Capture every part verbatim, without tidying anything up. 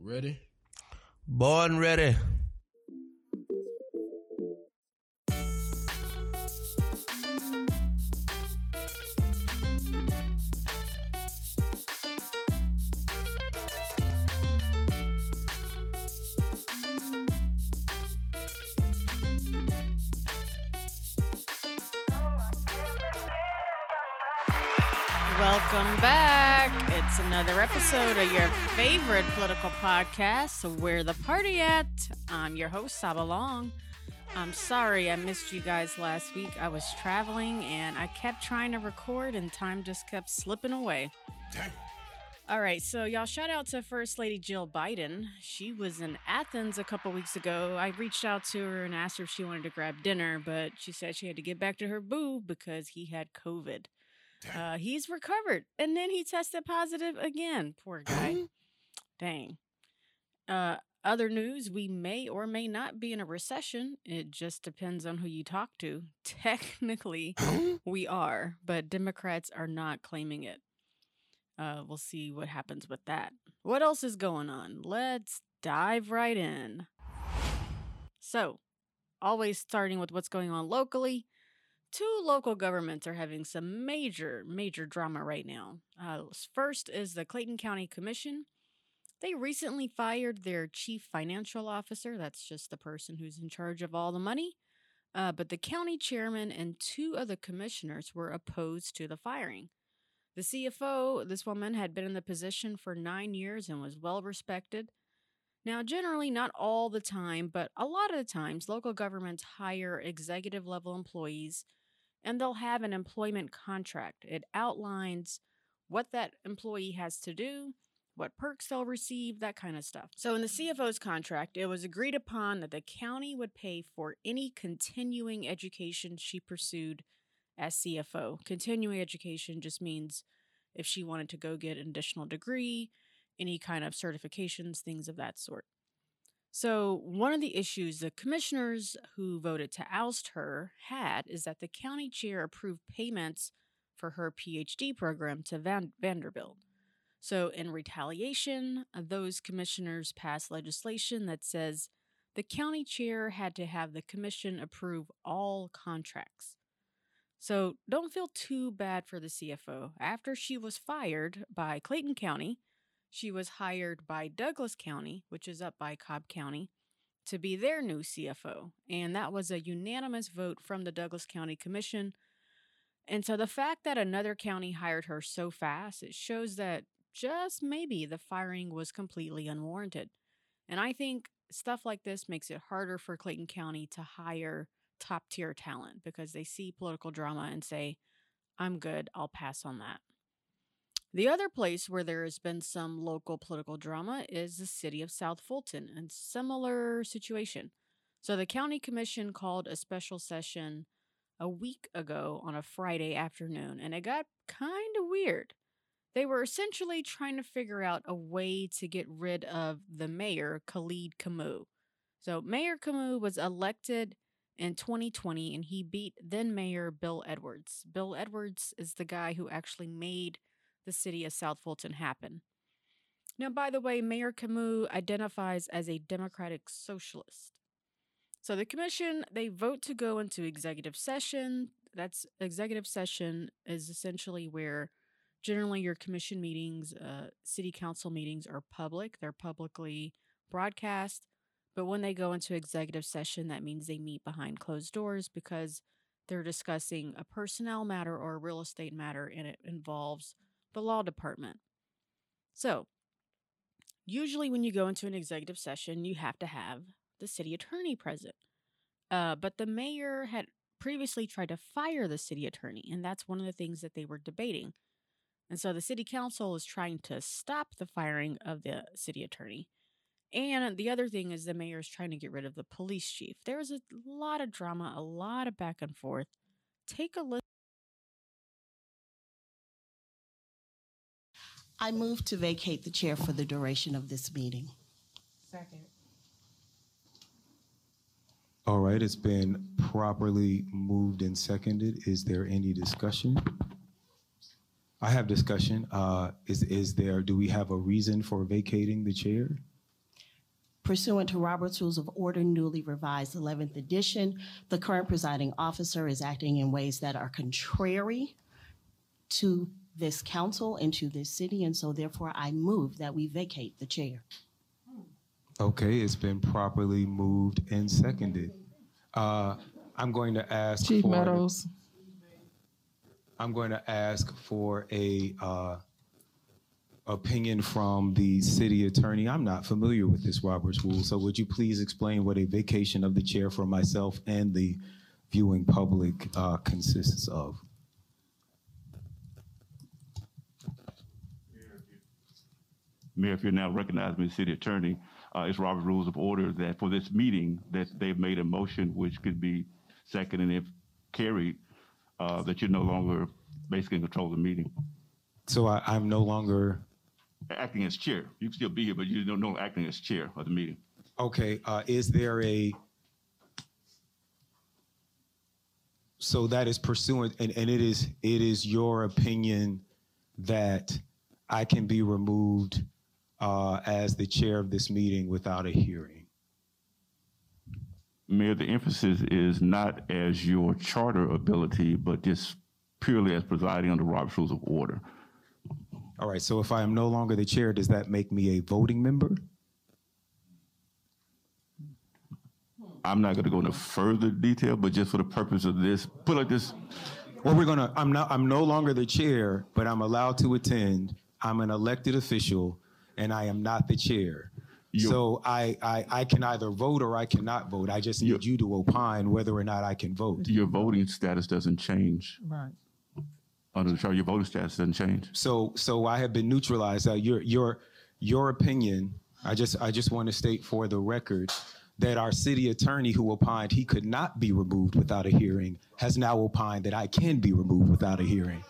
Ready? Born ready. Welcome back. It's another episode of your favorite political podcast, So Where the Party At? I'm your host, Sabalong. I'm sorry I missed you guys last week. I was traveling, and I kept trying to record, and time just kept slipping away. Dang. All right, so y'all, shout out to First Lady Jill Biden. She was in Athens a couple weeks ago. I reached out to her and asked her if she wanted to grab dinner, but she said she had to get back to her boo because he had COVID. Uh, he's recovered, and then he tested positive again. Poor guy. Dang. Uh, other news, we may or may not be in a recession. It just depends on who you talk to. Technically, we are, but Democrats are not claiming it. Uh, we'll see what happens with that. What else is going on? Let's dive right in. So, always starting with what's going on locally. Two local governments are having some major, major drama right now. Uh, first is the Clayton County Commission. They recently fired their chief financial officer. That's just the person who's in charge of all the money. Uh, but the county chairman and two other commissioners were opposed to the firing. The C F O, this woman, had been in the position for nine years and was well respected. Now, generally, not all the time, but a lot of the times, local governments hire executive-level employees, and they'll have an employment contract. It outlines what that employee has to do, what perks they'll receive, that kind of stuff. So in the C F O's contract, it was agreed upon that the county would pay for any continuing education she pursued as C F O. Continuing education just means if she wanted to go get an additional degree, any kind of certifications, things of that sort. So one of the issues the commissioners who voted to oust her had is that the county chair approved payments for her P H D program to Van- Vanderbilt. So in retaliation, those commissioners passed legislation that says the county chair had to have the commission approve all contracts. So don't feel too bad for the C F O. After she was fired by Clayton County, she was hired by Douglas County, which is up by Cobb County, to be their new C F O. And that was a unanimous vote from the Douglas County Commission. And so the fact that another county hired her so fast, it shows that just maybe the firing was completely unwarranted. And I think stuff like this makes it harder for Clayton County to hire top-tier talent because they see political drama and say, I'm good, I'll pass on that. The other place where there has been some local political drama is the city of South Fulton, and similar situation. So the county commission called a special session a week ago on a Friday afternoon, and it got kind of weird. They were essentially trying to figure out a way to get rid of the mayor, Khalid Kamau. So Mayor Kamau was elected in twenty twenty, and he beat then-mayor Bill Edwards. Bill Edwards is the guy who actually made the city of South Fulton happen. Now, by the way, Mayor Kamau identifies as a Democratic Socialist. So the commission, they vote to go into executive session. That's executive session is essentially where generally your commission meetings, uh, city council meetings are public. They're publicly broadcast. But when they go into executive session, that means they meet behind closed doors because they're discussing a personnel matter or a real estate matter, and it involves the law department. So, usually when you go into an executive session, you have to have the city attorney present. Uh, but the mayor had previously tried to fire the city attorney, and that's one of the things that they were debating. And so the city council is trying to stop the firing of the city attorney. And the other thing is the mayor is trying to get rid of the police chief. There was a lot of drama, a lot of back and forth. Take a listen. I move to vacate the chair for the duration of this meeting. Second. All right, it's been properly moved and seconded. Is there any discussion? I have discussion. Uh, is is there? Do we have a reason for vacating the chair? Pursuant to Robert's Rules of Order Newly Revised, eleventh edition, the current presiding officer is acting in ways that are contrary to this council and to this city, and so therefore I move that we vacate the chair. Okay, it's been properly moved and seconded. Uh, I'm going to ask Chief for Meadows. I'm going to ask for a uh, opinion from the city attorney. I'm not familiar with this Robert's Rule, so would you please explain what a vacation of the chair for myself and the viewing public uh, consists of? Mayor, if you're now recognizing the city attorney, uh, it's Robert's Rules of Order that for this meeting that they've made a motion which could be seconded and if carried, uh, that you're no longer basically in control of the meeting. So I, I'm no longer acting as chair. You can still be here, but you're no longer acting as chair of the meeting. Okay. Uh, is there a so that is pursuant, and, and it is it is your opinion that I can be removed Uh, as the chair of this meeting without a hearing? Mayor, the emphasis is not as your charter ability, but just purely as presiding under Robert's Rules of Order. All right, so if I am no longer the chair, does that make me a voting member? I'm not gonna go into further detail, but just for the purpose of this, put like this. Well, we're gonna, I'm not, I'm no longer the chair, but I'm allowed to attend. I'm an elected official, and I am not the chair. You're, so I, I I can either vote or I cannot vote. I just need you to opine whether or not I can vote. Your voting status doesn't change. Right. Under the charter, your voting status doesn't change. So so I have been neutralized. Uh, your your your opinion, I just I just want to state for the record that our city attorney who opined he could not be removed without a hearing has now opined that I can be removed without a hearing.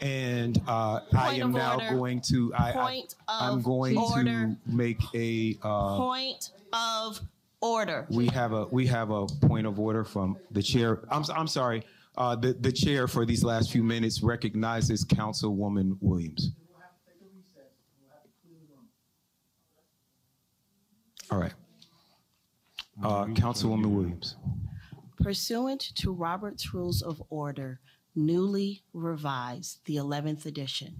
And uh, I am now order. going to. I, Point I, I'm going order. to make a uh, Point of order. We have a we have a point of order from the chair. I'm I'm sorry. Uh, the the chair for these last few minutes recognizes Councilwoman Williams. We'll have to take a recess. We'll have to clear the room. All right, uh, Councilwoman Williams. Pursuant to Robert's Rules of Order, newly revised, the eleventh edition,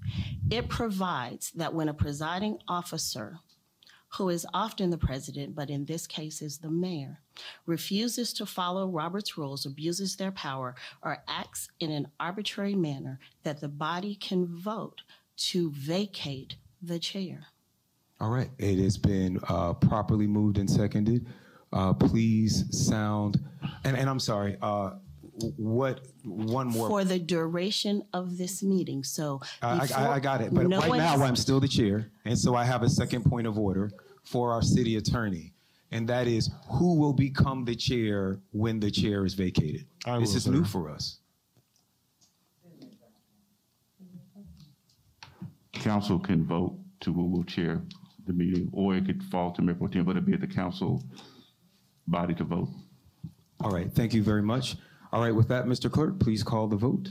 it provides that when a presiding officer, who is often the president, but in this case is the mayor, refuses to follow Robert's rules, abuses their power, or acts in an arbitrary manner, that the body can vote to vacate the chair. All right, it has been uh, properly moved and seconded. Uh, please sound, and, and I'm sorry, uh, what one more for the duration of this meeting. So I, I, I got it, but no right now is... I'm still the chair, and so I have a second point of order for our city attorney, and that is who will become the chair when the chair is vacated. I this will, is sir. new for us. Council can vote to who will chair the meeting, or it could fall to Mayor Pro Tem, but it'd be at the council body to vote. All right, thank you very much. All right, with that, Mister Clerk, please call the vote.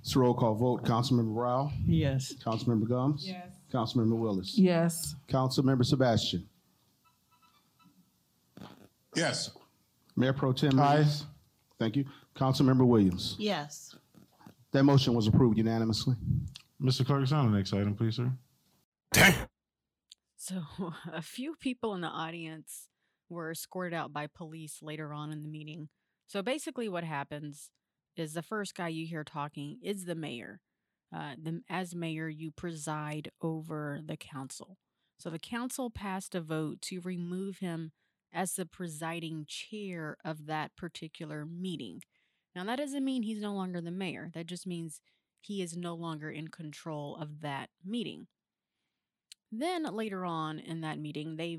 It's a roll call vote. Councilmember Rao? Yes. Councilmember Gomes? Yes. Councilmember Willis? Yes. Councilmember Sebastian? Yes. Mayor Pro Tem Hayes? Thank you. Councilmember Williams? Yes. That motion was approved unanimously. Mister Clerk, it's on the next item, please, sir. Damn. So a few people in the audience were escorted out by police later on in the meeting. So basically what happens is the first guy you hear talking is the mayor. Uh, the, as mayor, you preside over the council. So the council passed a vote to remove him as the presiding chair of that particular meeting. Now, that doesn't mean he's no longer the mayor. That just means he is no longer in control of that meeting. Then later on in that meeting, they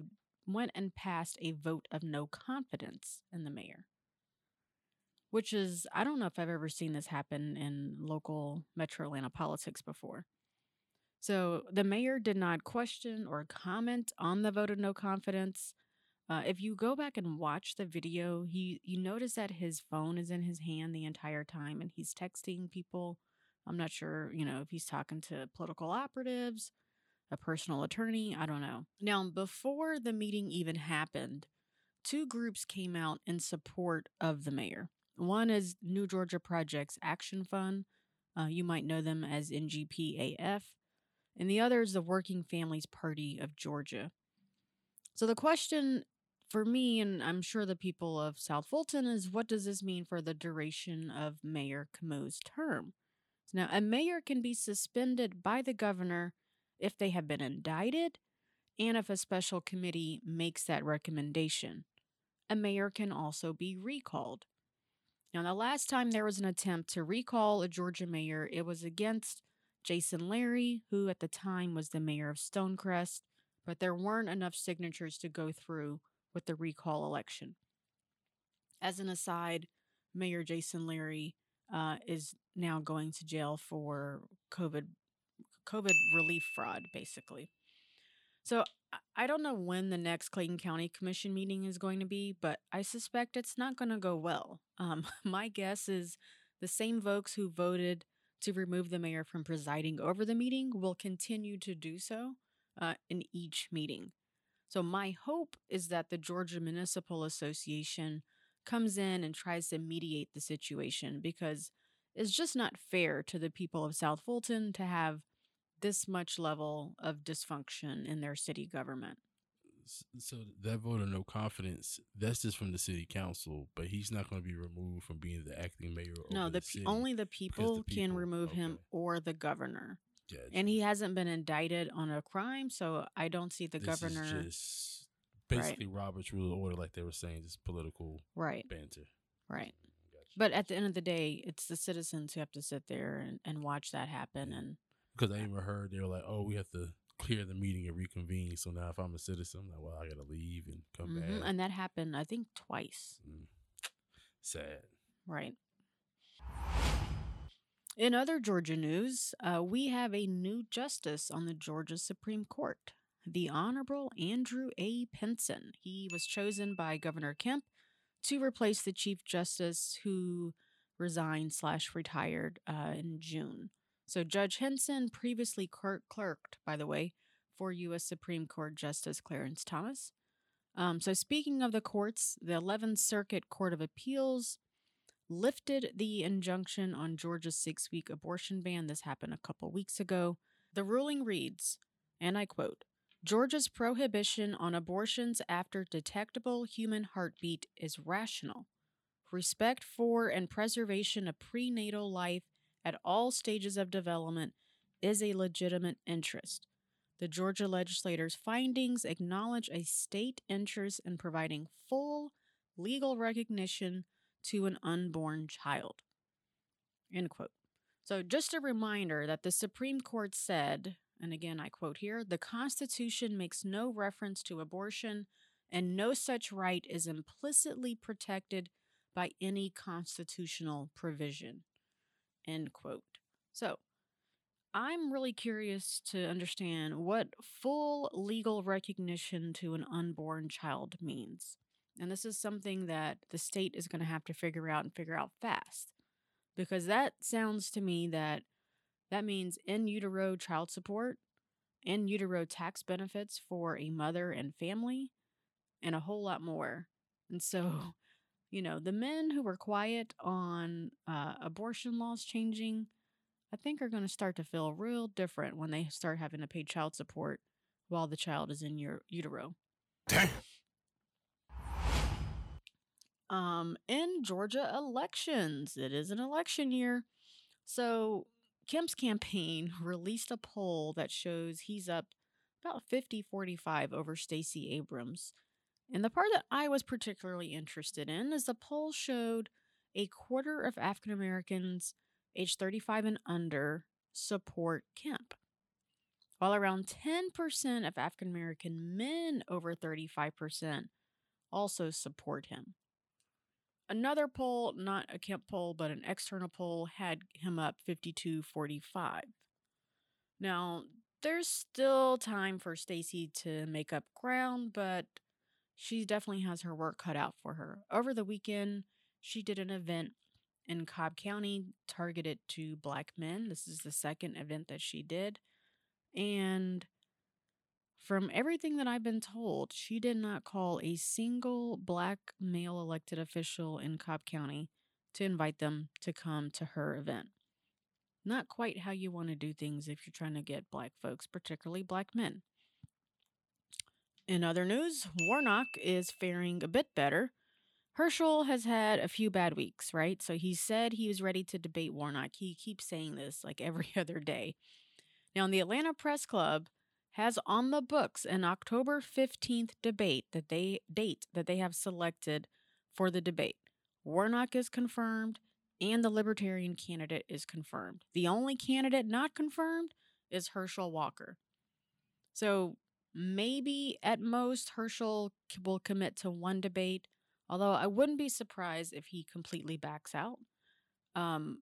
went and passed a vote of no confidence in the mayor, which is, I don't know if I've ever seen this happen in local Metro Atlanta politics before. So the mayor did not question or comment on the vote of no confidence. Uh, if you go back and watch the video, he you notice that his phone is in his hand the entire time and he's texting people. I'm not sure, you know, if he's talking to political operatives a personal attorney, I don't know. Now, before the meeting even happened, two groups came out in support of the mayor. One is New Georgia Projects Action Fund. Uh, you might know them as N G P A F. And the other is the Working Families Party of Georgia. So the question for me, and I'm sure the people of South Fulton, is what does this mean for the duration of Mayor Kamau's term? Now, a mayor can be suspended by the governor if they have been indicted and if a special committee makes that recommendation. A mayor can also be recalled. Now, the last time there was an attempt to recall a Georgia mayor, it was against Jason Larry, who at the time was the mayor of Stonecrest, but there weren't enough signatures to go through with the recall election. As an aside, Mayor Jason Larry uh, is now going to jail for COVID COVID relief fraud, basically. So I don't know when the next Clayton County Commission meeting is going to be, but I suspect it's not going to go well. Um, my guess is the same folks who voted to remove the mayor from presiding over the meeting will continue to do so uh, in each meeting. So my hope is that the Georgia Municipal Association comes in and tries to mediate the situation, because it's just not fair to the people of South Fulton to have this much level of dysfunction in their city government. So that vote of no confidence, that's just from the city council, but he's not going to be removed from being the acting mayor. No, the, the p- only the people, the people can remove okay. him or the governor. Gotcha. And he hasn't been indicted on a crime, so I don't see the this governor. Is just basically right. Robert's Rule of Order, like they were saying, just political right. banter. Right. Gotcha. But at the end of the day, it's the citizens who have to sit there and, and watch that happen. Yeah. And because I even heard they were like, oh, we have to clear the meeting and reconvene. So now if I'm a citizen, I'm like, well, I got to leave and come mm-hmm. back. And that happened, I think, twice. Mm. Sad. Right. In other Georgia news, uh, we have a new justice on the Georgia Supreme Court, the Honorable Andrew A. Pinson. He was chosen by Governor Kemp to replace the Chief Justice who resigned slash retired uh, in June. So Judge Henson previously clerk- clerked, by the way, for U S Supreme Court Justice Clarence Thomas. Um, so speaking of the courts, the eleventh Circuit Court of Appeals lifted the injunction on Georgia's six-week abortion ban. This happened a couple weeks ago. The ruling reads, and I quote, "Georgia's prohibition on abortions after detectable human heartbeat is rational. Respect for and preservation of prenatal life at all stages of development is a legitimate interest. The Georgia legislators' findings acknowledge a state interest in providing full legal recognition to an unborn child." End quote. So just a reminder that the Supreme Court said, and again I quote here, "The Constitution makes no reference to abortion, and no such right is implicitly protected by any constitutional provision." End quote. So I'm really curious to understand what full legal recognition to an unborn child means. And this is something that the state is going to have to figure out and figure out fast, because that sounds to me that that means in utero child support, in utero tax benefits for a mother and family, and a whole lot more. And so, you know, the men who were quiet on uh, abortion laws changing, I think are going to start to feel real different when they start having to pay child support while the child is in your utero. Damn. Um, in Georgia elections, it is an election year. So Kemp's campaign released a poll that shows he's up about fifty forty-five over Stacey Abrams. And the part that I was particularly interested in is the poll showed a quarter of African Americans age thirty-five and under support Kemp, while around ten percent of African American men over thirty-five percent also support him. Another poll, not a Kemp poll, but an external poll, had him up fifty-two forty-five. Now, there's still time for Stacey to make up ground, but she definitely has her work cut out for her. Over the weekend, she did an event in Cobb County targeted to Black men. This is the second event that she did. And From everything that I've been told, she did not call a single black male elected official in Cobb County to invite them to come to her event. Not quite how you want to do things if you're trying to get black folks, particularly black men. In other news, Warnock is faring a bit better. Herschel has had a few bad weeks, right? So he said he was ready to debate Warnock. He keeps saying this like every other day. Now, the Atlanta Press Club has on the books an October fifteenth debate that they date that they have selected for the debate. Warnock is confirmed and the Libertarian candidate is confirmed. The only candidate not confirmed is Herschel Walker. So maybe at most Herschel will commit to one debate, although I wouldn't be surprised if he completely backs out. Um,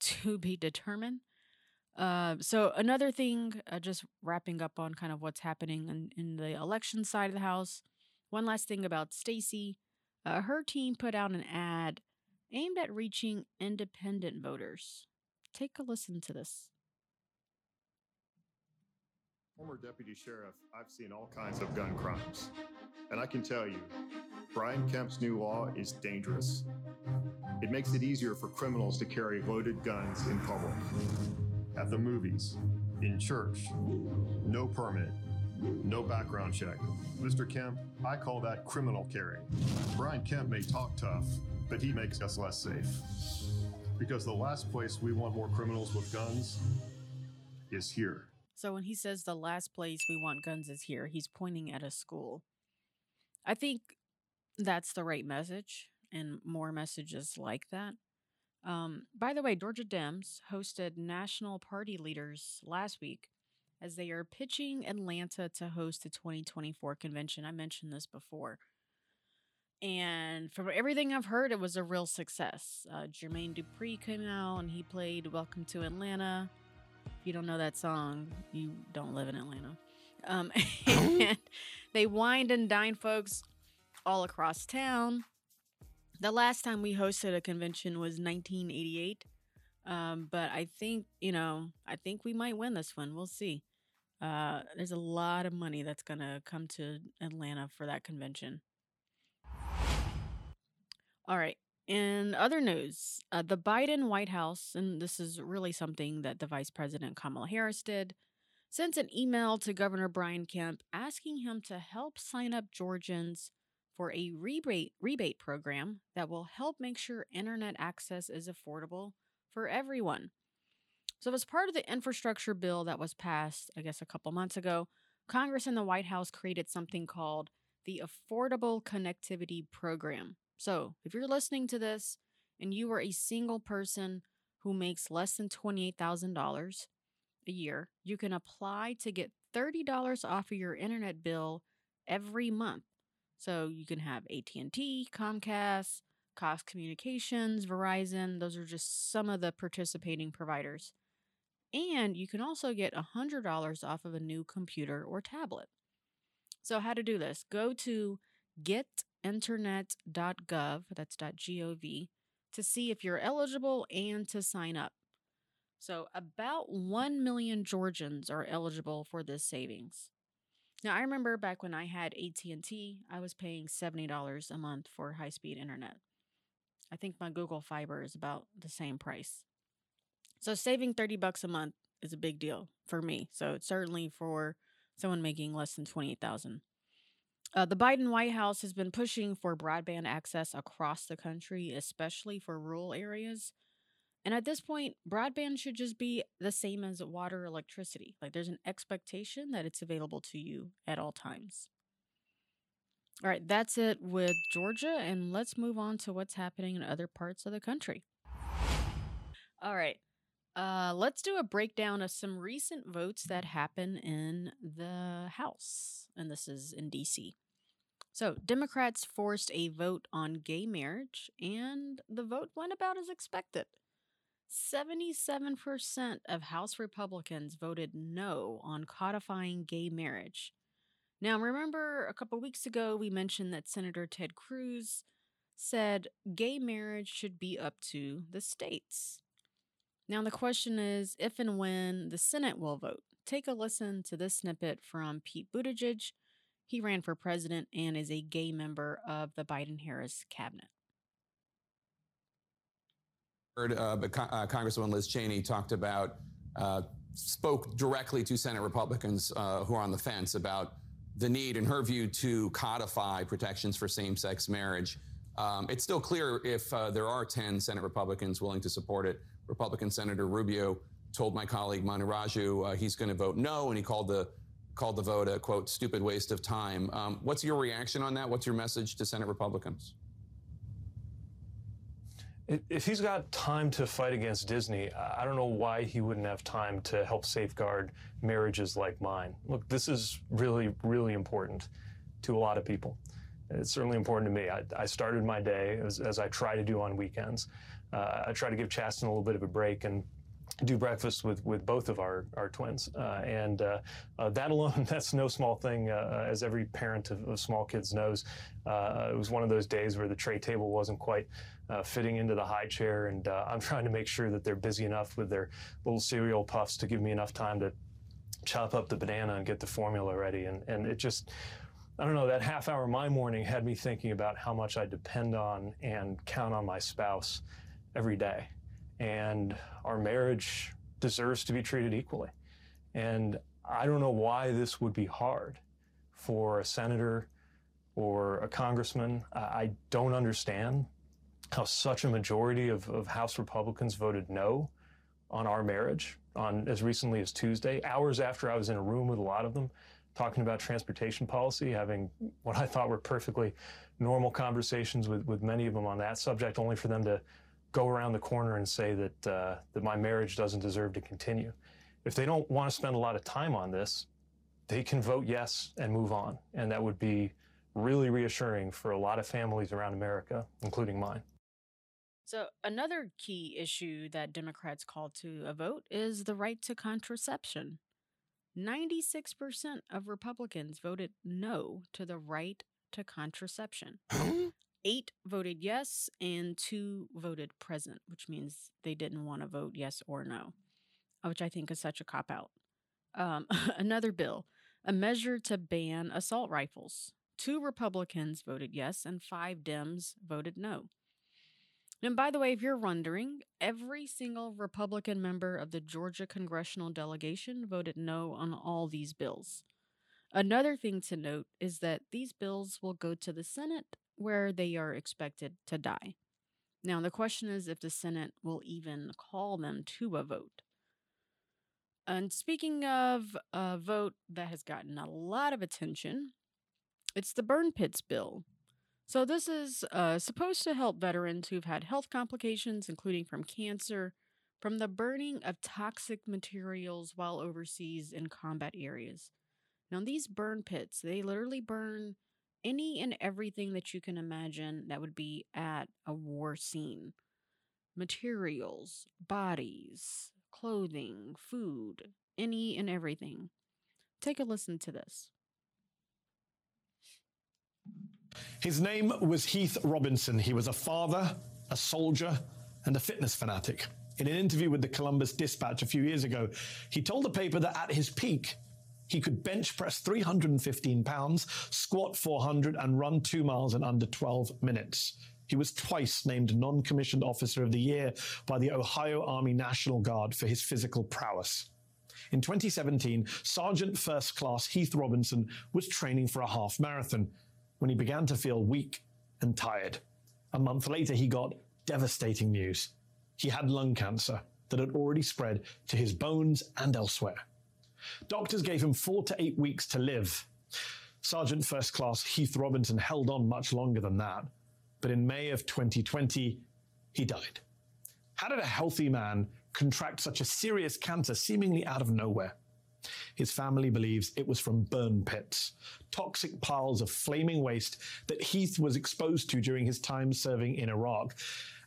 to be determined. Uh, so another thing, uh, just wrapping up on kind of what's happening in, in the election side of the house. One last thing about Stacey. Uh, her team put out an ad aimed at reaching independent voters. Take a listen to this. Former deputy sheriff, I've seen all kinds of gun crimes. And I can tell you, Brian Kemp's new law is dangerous. It makes it easier for criminals to carry loaded guns in public, at the movies, in church, no permit, no background check. Mister Kemp, I call that criminal carrying. Brian Kemp may talk tough, but he makes us less safe. Because the last place we want more criminals with guns is here. So when he says the last place we want guns is here, he's pointing at a school. I think that's the right message, and more messages like that. Um, by the way, Georgia Dems hosted national party leaders last week as they are pitching Atlanta to host the twenty twenty-four convention. I mentioned this before. And from everything I've heard, it was a real success. Uh, Jermaine Dupri came out and he played Welcome to Atlanta. If you don't know that song, you don't live in Atlanta. Um, and they wined and dined folks all across town. The last time we hosted a convention was nineteen eighty-eight. Um, but I think, you know, I think we might win this one. We'll see. Uh, there's a lot of money that's going to come to Atlanta for that convention. All right. In other news, uh, the Biden White House, and this is really something that the Vice President Kamala Harris did, sent an email to Governor Brian Kemp asking him to help sign up Georgians for a rebate rebate program that will help make sure internet access is affordable for everyone. So as part of the infrastructure bill that was passed, I guess, a couple months ago, Congress and the White House created something called the Affordable Connectivity Program. So if you're listening to this and you are a single person who makes less than twenty-eight thousand dollars a year, you can apply to get thirty dollars off of your internet bill every month. So you can have A T and T, Comcast, Cox Communications, Verizon. Those are just some of the participating providers. And you can also get one hundred dollars off of a new computer or tablet. So how to do this? Go to get internet dot gov, that's .gov, to see if you're eligible and to sign up. So about one million Georgians are eligible for this savings. Now, I remember back when I had A T and T, I was paying seventy dollars a month for high-speed internet. I think my Google Fiber is about the same price. So saving thirty bucks a month is a big deal for me. So it's certainly for someone making less than twenty-eight thousand dollars. Uh, the Biden White House has been pushing for broadband access across the country, especially for rural areas. And at this point, broadband should just be the same as water, electricity. Like there's an expectation that it's available to you at all times. All right, that's it with Georgia. And let's move on to what's happening in other parts of the country. All right, uh, let's do a breakdown of some recent votes that happen in the House. And this is in D C. So Democrats forced a vote on gay marriage, and the vote went about as expected. seventy-seven percent of House Republicans voted no on codifying gay marriage. Now, remember a couple weeks ago, we mentioned that Senator Ted Cruz said gay marriage should be up to the states. Now, the question is if and when the Senate will vote. Take a listen to this snippet from Pete Buttigieg. He ran for president and is a gay member of the Biden-Harris cabinet. Uh, but Con- uh, Congresswoman Liz Cheney talked about, uh, spoke directly to Senate Republicans uh, who are on the fence about the need, in her view, to codify protections for same-sex marriage. Um, it's still clear if uh, there are ten Senate Republicans willing to support it. Republican Senator Rubio told my colleague Manu Raju uh, he's going to vote no, and he called the called the vote a, quote, stupid waste of time. Um, what's your reaction on that? What's your message to Senate Republicans? If he's got time to fight against Disney, I don't know why he wouldn't have time to help safeguard marriages like mine. Look, this is really, really important to a lot of people. It's certainly important to me. I, I started my day, as, as I try to do on weekends. Uh, I try to give Chasten a little bit of a break and do breakfast with, with both of our, our twins. Uh, and uh, uh, that alone, that's no small thing, uh, as every parent of, of small kids knows. Uh, it was one of those days where the tray table wasn't quite uh, fitting into the high chair, and uh, I'm trying to make sure that they're busy enough with their little cereal puffs to give me enough time to chop up the banana and get the formula ready. And, and it just, I don't know, that half hour my morning had me thinking about how much I depend on and count on my spouse every day. And our marriage deserves to be treated equally. And I don't know why this would be hard for a senator or a congressman. I don't understand how such a majority of, of House Republicans voted no on our marriage on as recently as Tuesday, hours after I was in a room with a lot of them talking about transportation policy, having what I thought were perfectly normal conversations with, with many of them on that subject, only for them to go around the corner and say that uh, that my marriage doesn't deserve to continue. If they don't want to spend a lot of time on this, they can vote yes and move on. And that would be really reassuring for a lot of families around America, including mine. So another key issue that Democrats called to a vote is the right to contraception. ninety-six percent of Republicans voted no to the right to contraception. Eight voted yes, and two voted present, which means they didn't want to vote yes or no, which I think is such a cop-out. Um, another bill, a measure to ban assault rifles. Two Republicans voted yes, and five Dems voted no. And by the way, if you're wondering, every single Republican member of the Georgia congressional delegation voted no on all these bills. Another thing to note is that these bills will go to the Senate, where they are expected to die. Now, the question is if the Senate will even call them to a vote. And speaking of a vote that has gotten a lot of attention, it's the burn pits bill. So this is uh, supposed to help veterans who've had health complications, including from cancer, from the burning of toxic materials while overseas in combat areas. Now, these burn pits, they literally burn any and everything that you can imagine that would be at a war scene. Materials, bodies, clothing, food, any and everything. Take a listen to this. His name was Heath Robinson. He was a father, a soldier, and a fitness fanatic. In an interview with the Columbus Dispatch a few years ago, he told the paper that at his peak, he could bench press three hundred fifteen pounds, squat four hundred, and run two miles in under twelve minutes. He was twice named Non-Commissioned Officer of the Year by the Ohio Army National Guard for his physical prowess. In twenty seventeen, Sergeant First Class Heath Robinson was training for a half marathon when he began to feel weak and tired. A month later, he got devastating news. He had lung cancer that had already spread to his bones and elsewhere. Doctors gave him four to eight weeks to live. Sergeant First Class Heath Robinson held on much longer than that. But in May of twenty twenty, he died. How did a healthy man contract such a serious cancer seemingly out of nowhere? His family believes it was from burn pits, toxic piles of flaming waste that Heath was exposed to during his time serving in Iraq.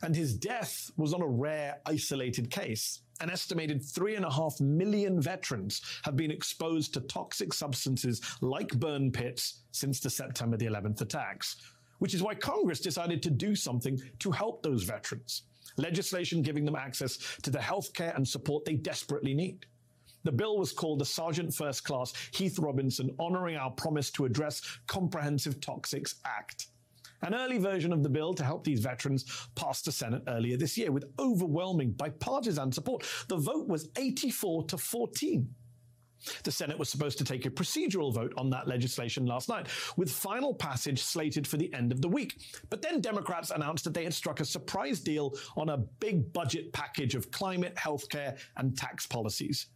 And his death was on a rare, isolated case. An estimated three and a half million veterans have been exposed to toxic substances like burn pits since the September the eleventh attacks, which is why Congress decided to do something to help those veterans. Legislation giving them access to the health care and support they desperately need. The bill was called the Sergeant First Class Heath Robinson Honoring Our Promise to Address Comprehensive Toxics Act. An early version of the bill to help these veterans passed the Senate earlier this year with overwhelming bipartisan support. The vote was eighty-four to fourteen. The Senate was supposed to take a procedural vote on that legislation last night, with final passage slated for the end of the week. But then Democrats announced that they had struck a surprise deal on a big budget package of climate, healthcare, and tax policies.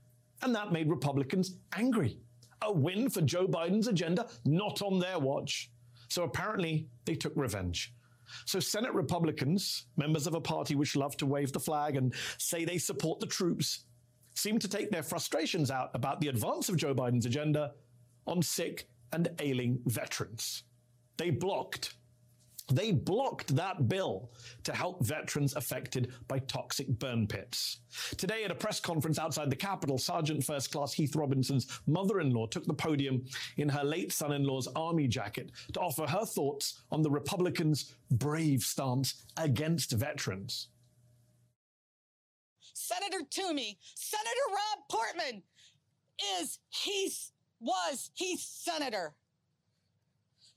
And that made Republicans angry. A win for Joe Biden's agenda, not on their watch. So apparently, they took revenge. So Senate Republicans, members of a party which love to wave the flag and say they support the troops, seem to take their frustrations out about the advance of Joe Biden's agenda on sick and ailing veterans. They blocked. They blocked that bill to help veterans affected by toxic burn pits. Today, at a press conference outside the Capitol, Sergeant First Class Heath Robinson's mother-in-law took the podium in her late son-in-law's army jacket to offer her thoughts on the Republicans' brave stance against veterans. Senator Toomey, Senator Rob Portman is Heath, was Heath's senator.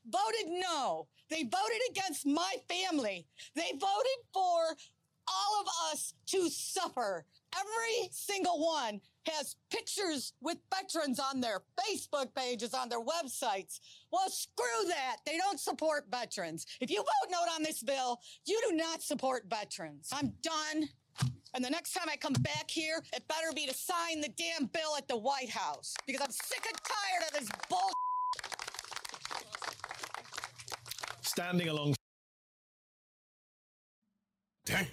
Voted no. They voted against my family. They voted for all of us to suffer. Every single one has pictures with veterans on their Facebook pages, on their websites. Well, screw that. They don't support veterans. If you vote no on this bill, you do not support veterans. I'm done. And the next time I come back here, it better be to sign the damn bill at the White House, because I'm sick and tired of this bullshit. Standing along. Dang.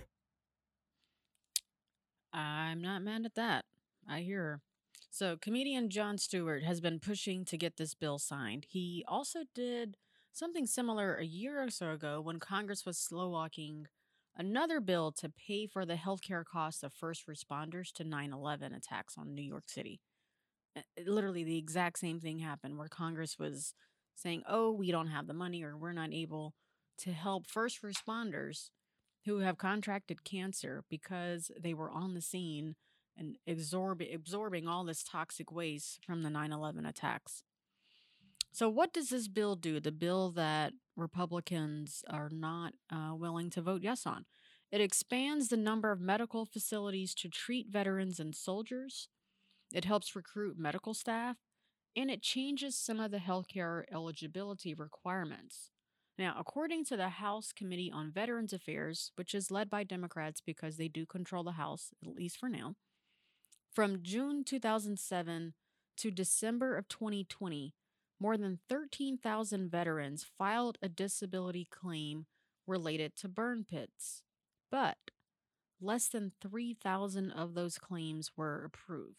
I'm not mad at that. I hear her. So comedian Jon Stewart has been pushing to get this bill signed. He also did something similar a year or so ago when Congress was slow-walking another bill to pay for the healthcare costs of first responders to nine eleven attacks on New York City. Literally the exact same thing happened, where Congress was saying, oh, we don't have the money, or we're not able to help first responders who have contracted cancer because they were on the scene and absorb- absorbing all this toxic waste from the nine eleven attacks. So what does this bill do? The bill that Republicans are not uh, willing to vote yes on. It expands the number of medical facilities to treat veterans and soldiers. It helps recruit medical staff, and it changes some of the healthcare eligibility requirements. Now, according to the House Committee on Veterans Affairs, which is led by Democrats because they do control the House, at least for now, from June two thousand seven to December of twenty twenty, more than thirteen thousand veterans filed a disability claim related to burn pits, but less than three thousand of those claims were approved.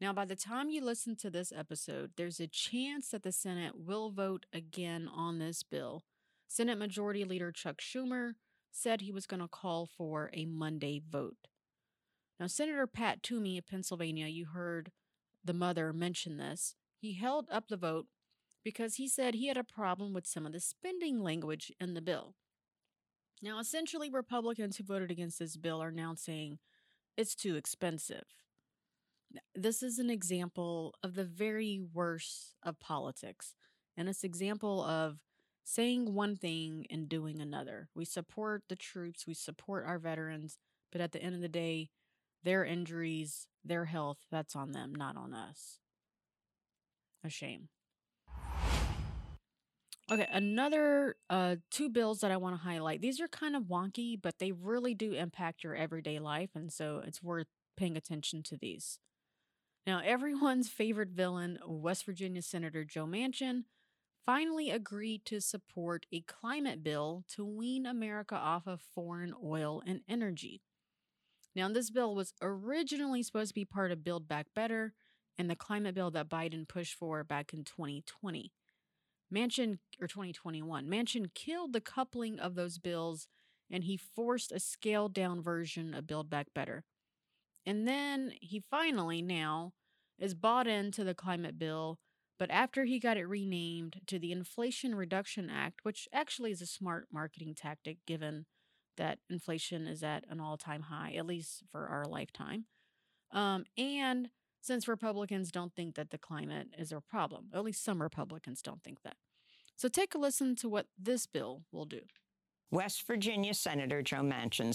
Now, by the time you listen to this episode, there's a chance that the Senate will vote again on this bill. Senate Majority Leader Chuck Schumer said he was going to call for a Monday vote. Now, Senator Pat Toomey of Pennsylvania, you heard the mother mention this, he held up the vote because he said he had a problem with some of the spending language in the bill. Now, essentially, Republicans who voted against this bill are now saying it's too expensive. This is an example of the very worst of politics, and it's an example of saying one thing and doing another. We support the troops, we support our veterans, but at the end of the day, their injuries, their health, that's on them, not on us. A shame. Okay, another uh, two bills that I want to highlight. These are kind of wonky, but they really do impact your everyday life, and so it's worth paying attention to these. Now, everyone's favorite villain, West Virginia Senator Joe Manchin, finally agreed to support a climate bill to wean America off of foreign oil and energy. Now, this bill was originally supposed to be part of Build Back Better, and the climate bill that Biden pushed for back in twenty twenty. Manchin, or twenty twenty-one, Manchin killed the coupling of those bills, and he forced a scaled-down version of Build Back Better. And then he finally now is bought into the climate bill, but after he got it renamed to the Inflation Reduction Act, which actually is a smart marketing tactic given that inflation is at an all-time high, at least for our lifetime. Um, and since Republicans don't think that the climate is a problem, at least some Republicans don't think that. So take a listen to what this bill will do. West Virginia Senator Joe Manchin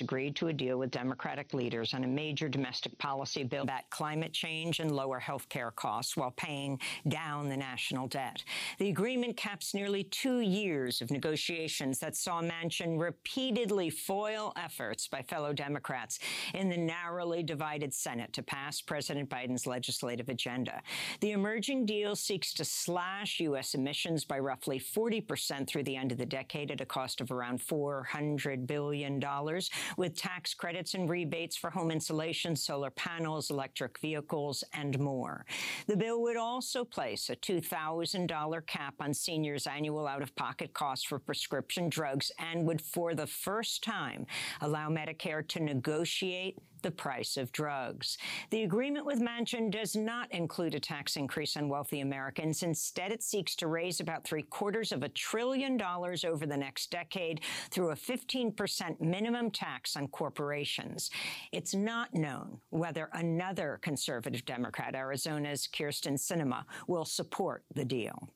agreed to a deal with Democratic leaders on a major domestic policy bill that climate change and lower health care costs while paying down the national debt. The agreement caps nearly two years of negotiations that saw Manchin repeatedly foil efforts by fellow Democrats in the narrowly divided Senate to pass President Biden's legislative agenda. The emerging deal seeks to slash U S emissions by roughly forty percent through the end of the decade at a cost of around four hundred billion dollars, with tax credits and rebates for home insulation, solar panels, electric vehicles, and more. The bill would also place a two thousand dollars cap on seniors' annual out-of-pocket costs for prescription drugs and would, for the first time, allow Medicare to negotiate the price of drugs. The agreement with Manchin does not include a tax increase on wealthy Americans. Instead, it seeks to raise about three quarters of a trillion dollars over the next decade through a fifteen percent minimum tax on corporations. It's not known whether another conservative Democrat, Arizona's Kirsten Sinema, will support the deal.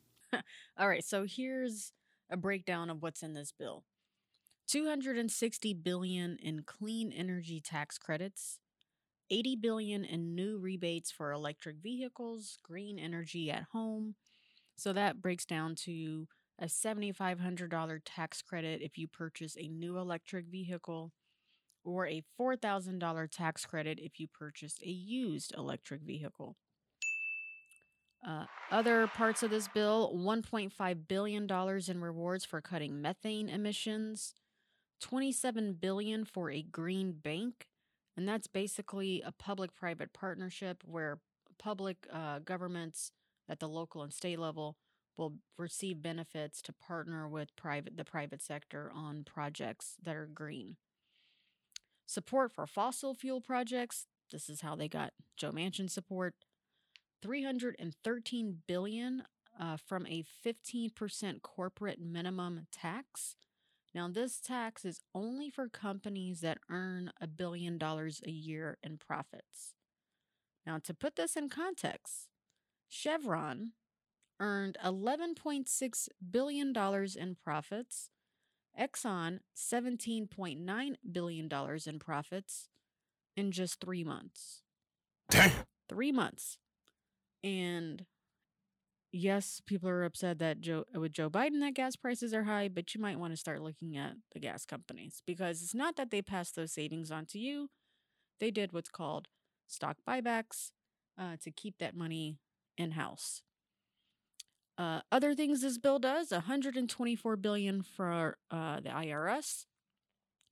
All right, so here's a breakdown of what's in this bill. two hundred sixty billion dollars in clean energy tax credits, eighty billion dollars in new rebates for electric vehicles, green energy at home. So that breaks down to a seven thousand five hundred dollars tax credit if you purchase a new electric vehicle, or a four thousand dollars tax credit if you purchase a used electric vehicle. Uh, other parts of this bill, one point five billion dollars in rewards for cutting methane emissions, twenty-seven billion dollars for a green bank, and that's basically a public-private partnership where public uh, governments at the local and state level will receive benefits to partner with private the private sector on projects that are green. Support for fossil fuel projects. This is how they got Joe Manchin support. three hundred thirteen billion dollars uh, from a fifteen percent corporate minimum tax. Now, this tax is only for companies that earn a billion dollars a year in profits. Now, to put this in context, Chevron earned eleven point six billion dollars in profits, Exxon seventeen point nine billion dollars in profits in just three months. Damn. Three months. And yes, people are upset that Joe, with Joe Biden that gas prices are high, but you might want to start looking at the gas companies, because it's not that they passed those savings on to you. They did what's called stock buybacks uh, to keep that money in-house. Uh, other things this bill does, one hundred twenty-four billion dollars for uh, the I R S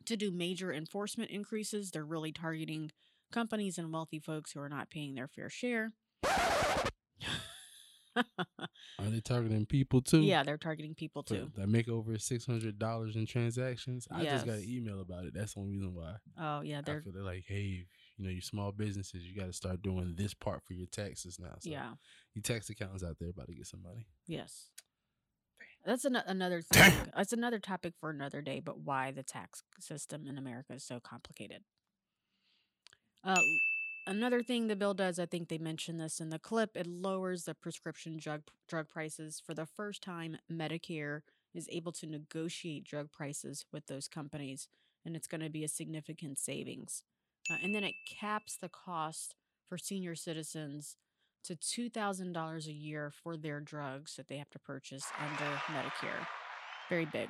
to do major enforcement increases. They're really targeting companies and wealthy folks who are not paying their fair share. Are they targeting people too? Yeah, they're targeting people too. That make over six hundred dollars in transactions. I yes. just got an email about it. That's one reason why. Oh yeah, they're I feel they're like, hey, you know, you small businesses, you got to start doing this part for your taxes now. So yeah, you tax accountants out there about to get some money. Yes, that's an- another thing. That's another topic for another day. But why the tax system in America is so complicated. Uh. Another thing the bill does, I think they mentioned this in the clip, it lowers the prescription drug drug prices. For the first time, Medicare is able to negotiate drug prices with those companies, and it's going to be a significant savings. Uh, and then it caps the cost for senior citizens to two thousand dollars a year for their drugs that they have to purchase under Medicare. Very big.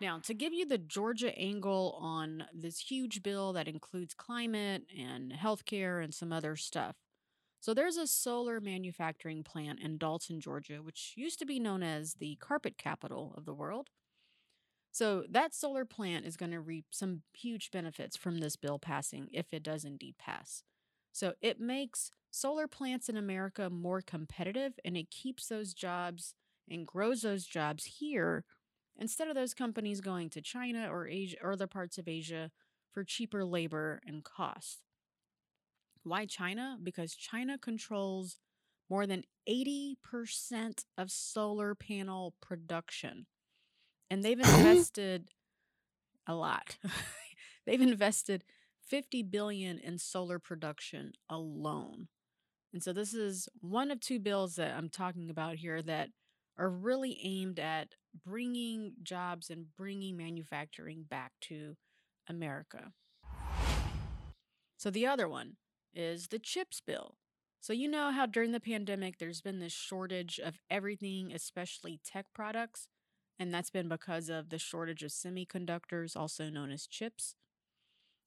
Now, to give you the Georgia angle on this huge bill that includes climate and healthcare and some other stuff. So there's a solar manufacturing plant in Dalton, Georgia, which used to be known as the carpet capital of the world. So that solar plant is going to reap some huge benefits from this bill passing, if it does indeed pass. So it makes solar plants in America more competitive, and it keeps those jobs and grows those jobs here, instead of those companies going to China or Asia or other parts of Asia for cheaper labor and cost. Why China? Because China controls more than eighty percent of solar panel production. And they've invested a lot. They've invested fifty billion dollars in solar production alone. And so this is one of two bills that I'm talking about here that are really aimed at bringing jobs and bringing manufacturing back to America. So the other one is the CHIPS bill. So you know how during the pandemic, there's been this shortage of everything, especially tech products. And that's been because of the shortage of semiconductors, also known as chips.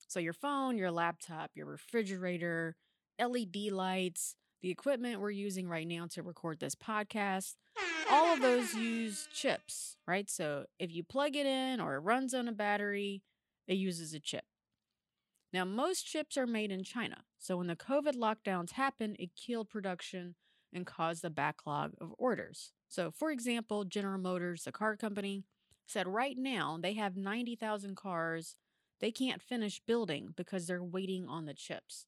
So your phone, your laptop, your refrigerator, L E D lights, the equipment we're using right now to record this podcast, all of those use chips, right? So if you plug it in or it runs on a battery, it uses a chip. Now, most chips are made in China. So when the COVID lockdowns happened, it killed production and caused a backlog of orders. So for example, General Motors, the car company, said right now they have ninety thousand cars they can't finish building because they're waiting on the chips.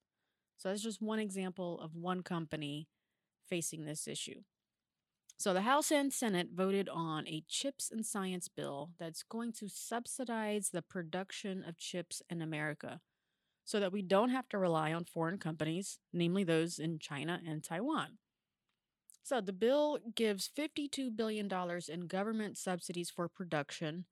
So that's just one example of one company facing this issue. So the House and Senate voted on a CHIPS and Science bill that's going to subsidize the production of chips in America so that we don't have to rely on foreign companies, namely those in China and Taiwan. So the bill gives fifty-two billion dollars in government subsidies for production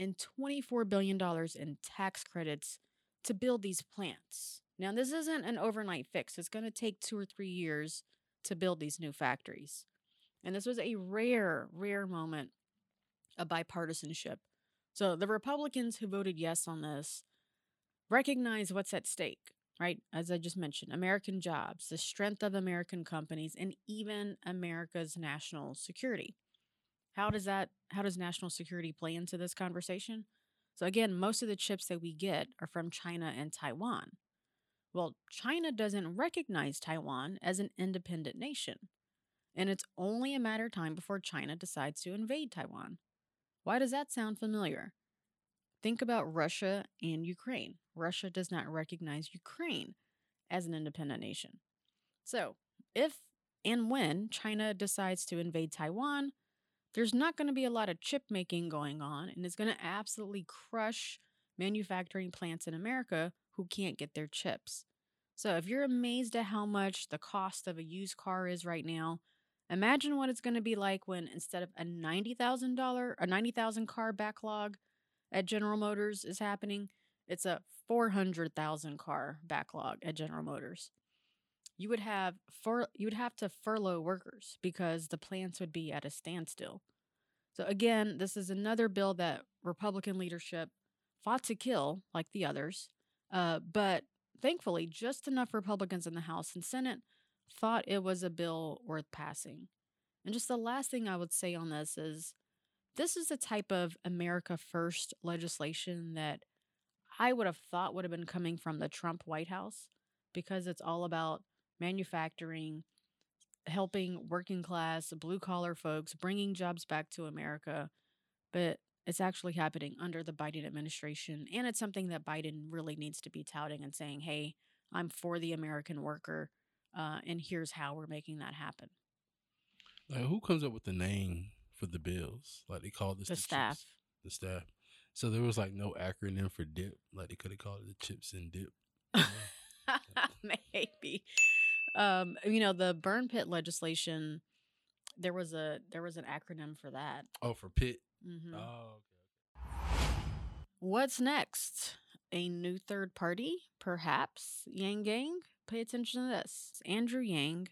and twenty-four billion dollars in tax credits to build these plants. Now, this isn't an overnight fix. It's going to take two or three years to build these new factories. And this was a rare, rare moment of bipartisanship. So the Republicans who voted yes on this recognize what's at stake, right? As I just mentioned, American jobs, the strength of American companies, and even America's national security. How does that, how does national security play into this conversation? So again, most of the chips that we get are from China and Taiwan. Well, China doesn't recognize Taiwan as an independent nation. And it's only a matter of time before China decides to invade Taiwan. Why does that sound familiar? Think about Russia and Ukraine. Russia does not recognize Ukraine as an independent nation. So if and when China decides to invade Taiwan, there's not going to be a lot of chip making going on, and it's going to absolutely crush manufacturing plants in America who can't get their chips. So if you're amazed at how much the cost of a used car is right now, imagine what it's going to be like when instead of a ninety thousand dollars a ninety thousand car backlog at General Motors is happening, it's a four hundred thousand car backlog at General Motors. You would have fur- you would have to furlough workers because the plants would be at a standstill. So again, this is another bill that Republican leadership fought to kill, like the others, uh, but thankfully, just enough Republicans in the House and Senate thought it was a bill worth passing. And just the last thing I would say on this is, this is the type of America First legislation that I would have thought would have been coming from the Trump White House, because it's all about manufacturing, helping working class, blue collar folks, bringing jobs back to America. But it's actually happening under the Biden administration. And it's something that Biden really needs to be touting and saying, hey, I'm for the American worker. Uh, and here's how we're making that happen. Like, who comes up with the name for the bills? Like, they call this the, the staff. Chips, the staff. So there was like no acronym for DIP. Like, they could have called it the CHIPS and DIP. You know? Maybe. Um, you know, the burn pit legislation, there was a there was an acronym for that. Oh, for pit. Mm-hmm. Oh, okay. What's next? A new third party, perhaps? Yang Gang? Pay attention to this. Andrew Yang,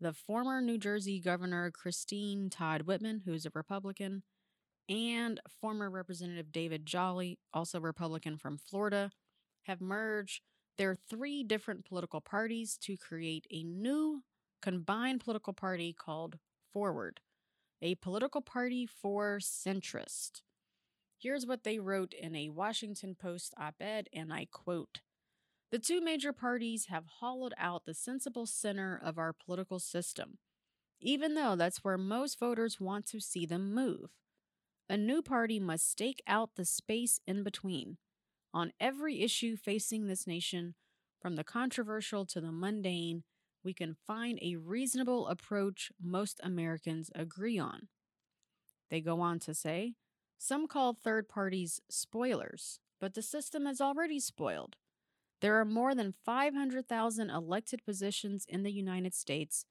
the former New Jersey Governor Christine Todd Whitman, who is a Republican, and former Representative David Jolly, also Republican from Florida, have merged their three different political parties to create a new combined political party called Forward, a political party for centrist. Here's what they wrote in a Washington Post op-ed, and I quote, "The two major parties have hollowed out the sensible center of our political system, even though that's where most voters want to see them move. A new party must stake out the space in between, on every issue facing this nation, from the controversial to the mundane, we can find a reasonable approach most Americans agree on." They go on to say, "Some call third parties spoilers, but the system has already spoiled. There are more than five hundred thousand elected positions in the United States,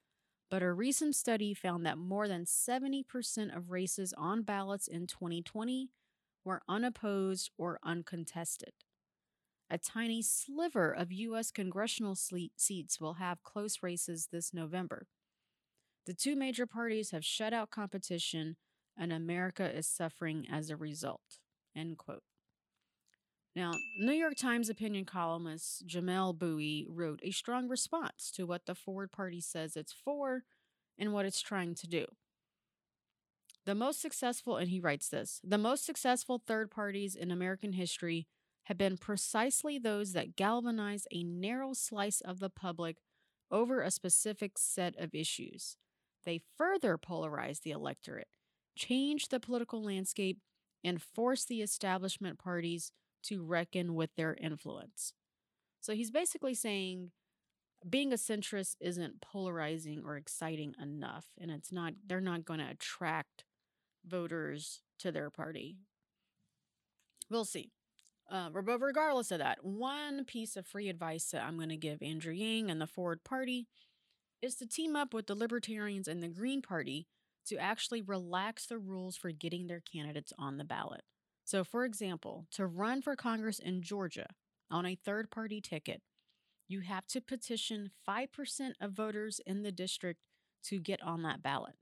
but a recent study found that more than seventy percent of races on ballots in twenty twenty were unopposed or uncontested. A tiny sliver of U S congressional seats will have close races this November. The two major parties have shut out competition, and America is suffering as a result. End quote. Now, New York Times opinion columnist Jamel Bouie wrote a strong response to what the Forward Party says it's for and what it's trying to do. The most successful, and he writes this, the most successful third parties in American history have been precisely those that galvanize a narrow slice of the public over a specific set of issues. They further polarize the electorate, change the political landscape, and force the establishment parties to reckon with their influence. So he's basically saying being a centrist isn't polarizing or exciting enough, and it's not, they're not going to attract voters to their party. We'll see. Uh, but regardless of that, one piece of free advice that I'm going to give Andrew Yang and the Forward Party is to team up with the Libertarians and the Green Party to actually relax the rules for getting their candidates on the ballot. So, for example, to run for Congress in Georgia on a third-party ticket, you have to petition five percent of voters in the district to get on that ballot.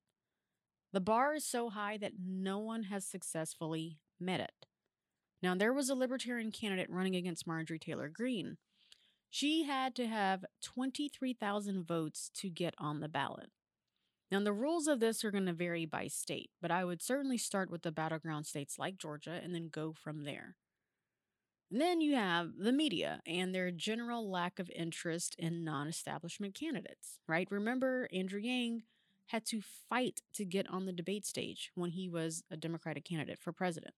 The bar is so high that no one has successfully met it. Now, there was a Libertarian candidate running against Marjorie Taylor Greene. She had to have twenty-three thousand votes to get on the ballot. Now, the rules of this are going to vary by state, but I would certainly start with the battleground states like Georgia and then go from there. And then you have the media and their general lack of interest in non-establishment candidates, right? Remember, Andrew Yang had to fight to get on the debate stage when he was a Democratic candidate for president.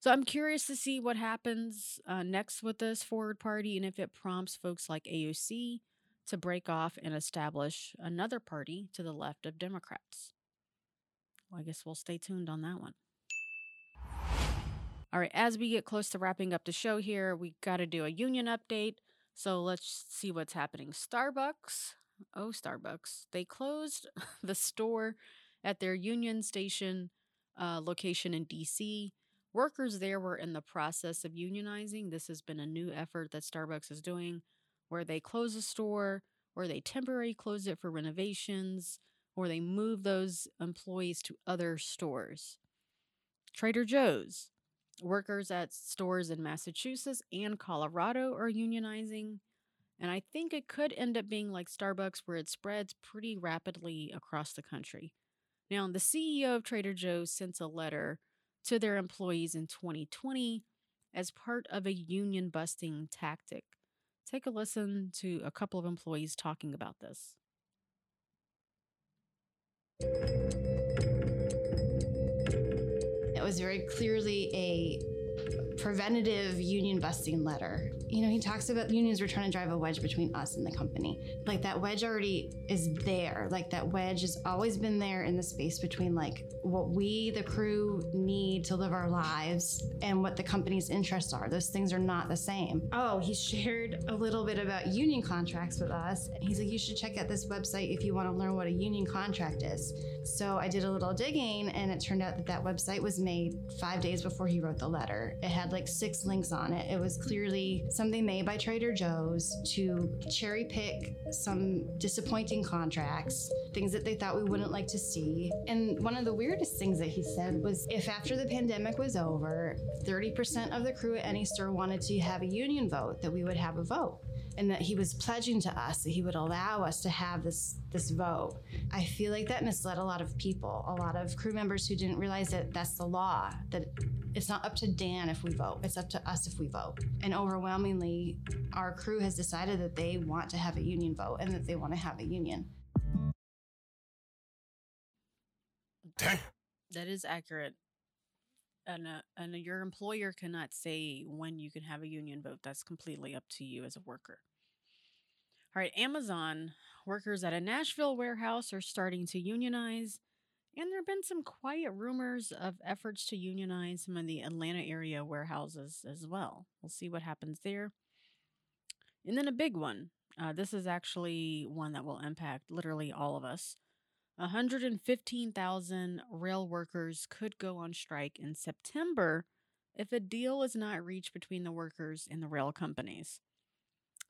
So I'm curious to see what happens uh, next with this Forward Party and if it prompts folks like A O C to break off and establish another party to the left of Democrats. Well, I guess we'll stay tuned on that one. All right, as we get close to wrapping up the show here, we got to do a union update. So let's see what's happening. Starbucks, oh, Starbucks, they closed the store at their Union Station uh, location in D C Workers there were in the process of unionizing. This has been a new effort that Starbucks is doing where they close a store, or they temporarily close it for renovations, or they move those employees to other stores. Trader Joe's. Workers at stores in Massachusetts and Colorado are unionizing. And I think it could end up being like Starbucks where it spreads pretty rapidly across the country. Now, the C E O of Trader Joe's sent a letter to their employees in twenty twenty as part of a union busting tactic. Take a listen to a couple of employees talking about this. It was very clearly a preventative union busting letter. You know, he talks about unions were trying to drive a wedge between us and the company. Like that wedge already is there. Like that wedge has always been there in the space between like what we, the crew, need to live our lives and what the company's interests are. Those things are not the same. Oh, he shared a little bit about union contracts with us. He's like, you should check out this website if you want to learn what a union contract is. So I did a little digging and it turned out that that website was made five days before he wrote the letter. It had like six links on it. It was clearly something made by Trader Joe's to cherry pick some disappointing contracts, things that they thought we wouldn't like to see. And one of the weirdest things that he said was if after the pandemic was over, thirty percent of the crew at any store wanted to have a union vote, that we would have a vote. And that he was pledging to us that he would allow us to have this this vote. I feel like that misled a lot of people, a lot of crew members who didn't realize that that's the law, that it's not up to Dan if we vote, it's up to us if we vote. And overwhelmingly, our crew has decided that they want to have a union vote and that they want to have a union. Dang. That is accurate. And, uh, and your employer cannot say when you can have a union vote. That's completely up to you as a worker. All right, Amazon. Workers at a Nashville warehouse are starting to unionize. And there have been some quiet rumors of efforts to unionize some of the Atlanta area warehouses as well. We'll see what happens there. And then a big one. Uh, this is actually one that will impact literally all of us. one hundred fifteen thousand rail workers could go on strike in September if a deal is not reached between the workers and the rail companies.